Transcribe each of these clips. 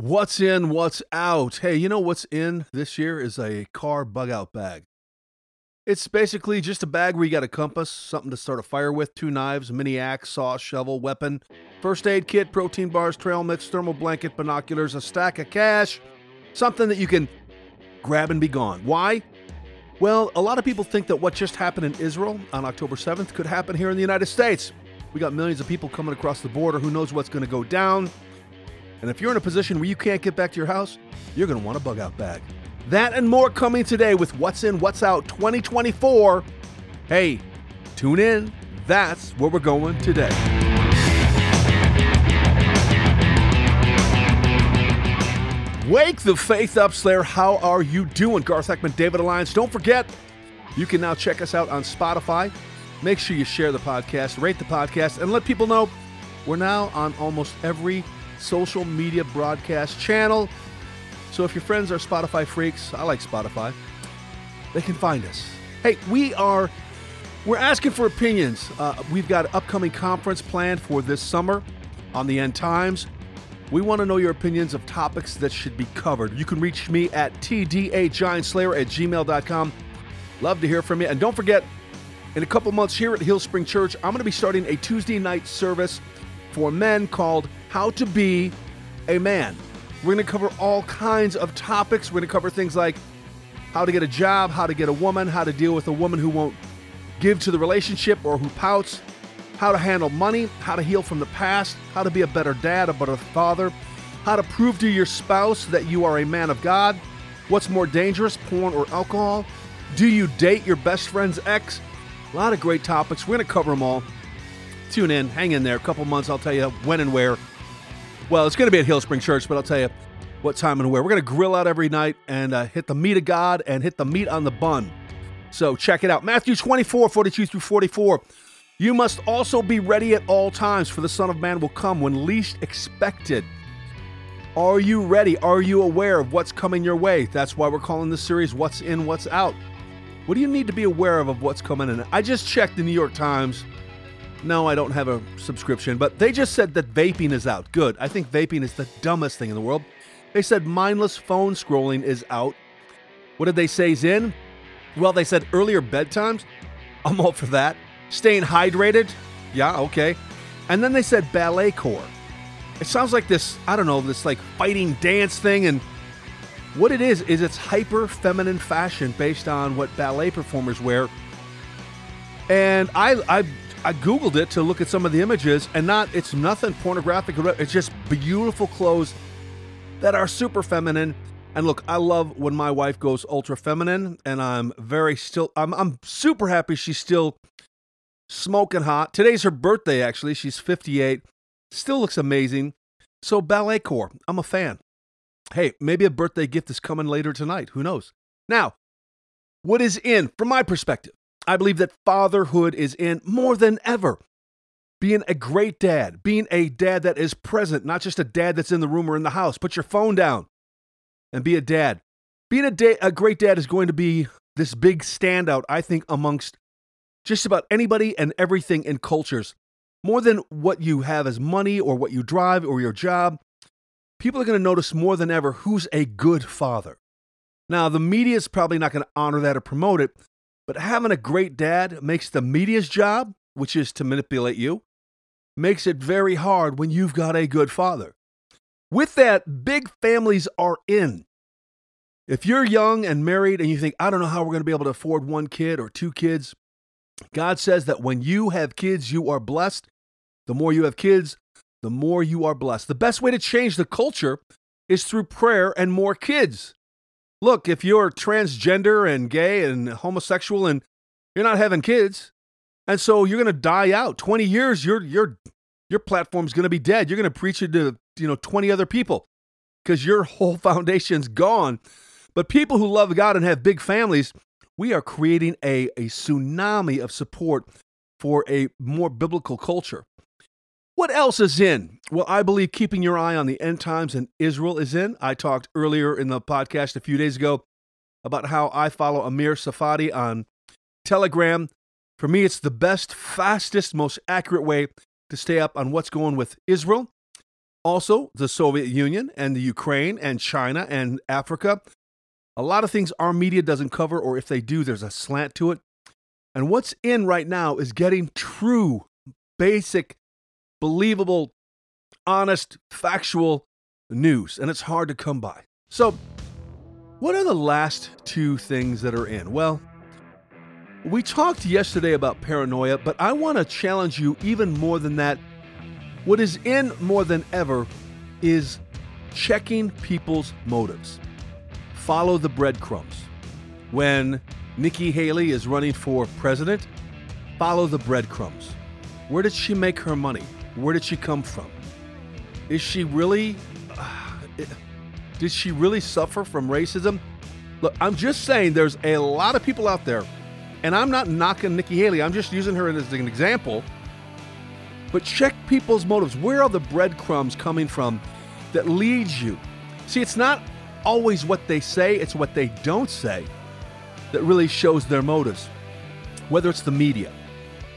What's in, what's out? Hey, you know what's in this year is a car bug out bag. It's basically just a bag where you got a compass, something to start a fire with, two knives, mini axe, saw, shovel, weapon, first aid kit, protein bars, trail mix, thermal blanket, binoculars, a stack of cash, something that you can grab and be gone. Why? Well, a lot of people think that what just happened in Israel on October 7th could happen here in the United States. We got millions of people coming across the border. Who knows what's going to go down? And if you're in a position where you can't get back to your house, you're going to want a bug out bag. That and more coming today with What's In, What's Out 2024. Hey, tune in. That's where we're going today. Wake the faith up, Slayer. How are you doing? Garth Heckman, David Alliance. Don't forget, you can now check us out on Spotify. Make sure you share the podcast, rate the podcast, and let people know we're now on almost every social media broadcast channel. So if your friends are Spotify freaks, I like Spotify, they can find us. Hey, we're asking for opinions. We've got an upcoming conference planned for this summer on the End Times. We want to know your opinions of topics that should be covered. You can reach me at TDAgiantslayer@Gmail.com. Love to hear from you. And don't forget, in a couple months here at Hillspring Church, I'm going to be starting a Tuesday night service for men called How to Be a Man. We're going to cover all kinds of topics. We're going to cover things like how to get a job, how to get a woman, how to deal with a woman who won't give to the relationship or who pouts, how to handle money, how to heal from the past, how to be a better dad, a better father, how to prove to your spouse that you are a man of God, what's more dangerous, porn or alcohol, do you date your best friend's ex? A lot of great topics. We're going to cover them all. Tune in. Hang in there. A couple months, I'll tell you when and where. Well, it's going to be at Hillspring Church, but I'll tell you what time and where. We're going to grill out every night and hit the meat of God and hit the meat on the bun. So check it out. Matthew 24:42-44. You must also be ready at all times, for the Son of Man will come when least expected. Are you ready? Are you aware of what's coming your way? That's why we're calling this series What's In, What's Out. What do you need to be aware of what's coming in? I just checked the New York Times. No, I don't have a subscription, but they just said that vaping is out. Good. I think vaping is the dumbest thing in the world. They said mindless phone scrolling is out. What did they say is in? Well, they said earlier bedtimes. I'm all for that. Staying hydrated. Yeah, okay. And then they said balletcore. It sounds like this, I don't know, this like fighting dance thing. And what it is it's hyper feminine fashion based on what ballet performers wear. And I Googled it to look at some of the images, and it's nothing pornographic. It's just beautiful clothes that are super feminine. And look, I love when my wife goes ultra feminine, and I'm super happy she's still smoking hot. Today's her birthday, actually. She's 58. Still looks amazing. So balletcore, I'm a fan. Hey, maybe a birthday gift is coming later tonight. Who knows? Now, what is in from my perspective? I believe that fatherhood is in more than ever. Being a great dad, being a dad that is present, not just a dad that's in the room or in the house. Put your phone down and be a dad. Being a great dad is going to be this big standout, I think, amongst just about anybody and everything in cultures. More than what you have as money or what you drive or your job, people are going to notice more than ever who's a good father. Now, the media is probably not going to honor that or promote it, but having a great dad makes the media's job, which is to manipulate you, makes it very hard when you've got a good father. With that, big families are in. If you're young and married and you think, I don't know how we're going to be able to afford one kid or two kids, God says that when you have kids, you are blessed. The more you have kids, the more you are blessed. The best way to change the culture is through prayer and more kids. Look, if you're transgender and gay and homosexual and you're not having kids, and so you're going to die out. 20 years, your platform's going to be dead. You're going to preach it to 20 other people because your whole foundation's gone. But people who love God and have big families, we are creating a tsunami of support for a more biblical culture. What else is in? Well, I believe keeping your eye on the end times and Israel is in. I talked earlier in the podcast a few days ago about how I follow Amir Safadi on Telegram. For me, it's the best, fastest, most accurate way to stay up on what's going with Israel. Also, the Soviet Union and the Ukraine and China and Africa. A lot of things our media doesn't cover, or if they do, there's a slant to it. And what's in right now is getting true, basic, believable, honest, factual news. And it's hard to come by. So what are the last two things that are in? Well, we talked yesterday about paranoia, but I want to challenge you even more than that. What is in more than ever is checking people's motives. Follow the breadcrumbs. When Nikki Haley is running for president, follow the breadcrumbs. Where did she make her money? Where did she come from? Is she really? Did she really suffer from racism? Look, I'm just saying there's a lot of people out there, and I'm not knocking Nikki Haley. I'm just using her as an example. But check people's motives. Where are the breadcrumbs coming from that leads you? See, it's not always what they say, it's what they don't say that really shows their motives. Whether it's the media,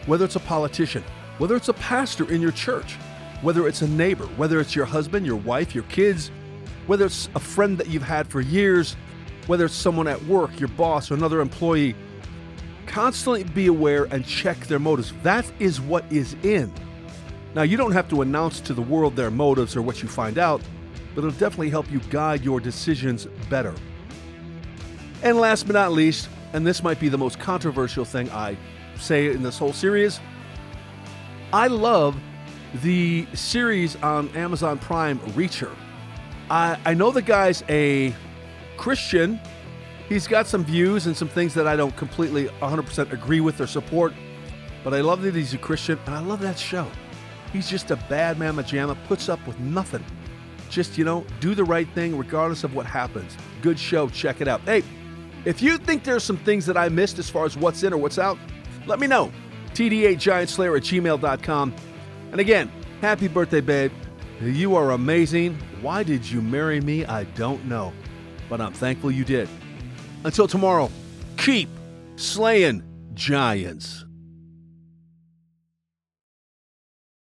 whether it's a politician, whether it's a pastor in your church, whether it's a neighbor, whether it's your husband, your wife, your kids, whether it's a friend that you've had for years, whether it's someone at work, your boss, or another employee. Constantly be aware and check their motives. That is what is in. Now, you don't have to announce to the world their motives or what you find out, but it'll definitely help you guide your decisions better. And last but not least, and this might be the most controversial thing I say in this whole series, I love the series on Amazon Prime, Reacher. I know the guy's a Christian. He's got some views and some things that I don't completely 100% agree with or support, but I love that he's a Christian, and I love that show. He's just a bad mamma jamma, puts up with nothing. Just, do the right thing regardless of what happens. Good show. Check it out. Hey, if you think there's some things that I missed as far as what's in or what's out, let me know. TDAgiantslayer@Gmail.com. And again, happy birthday, babe. You are amazing. Why did you marry me? I don't know, but I'm thankful you did. Until tomorrow, keep slaying giants.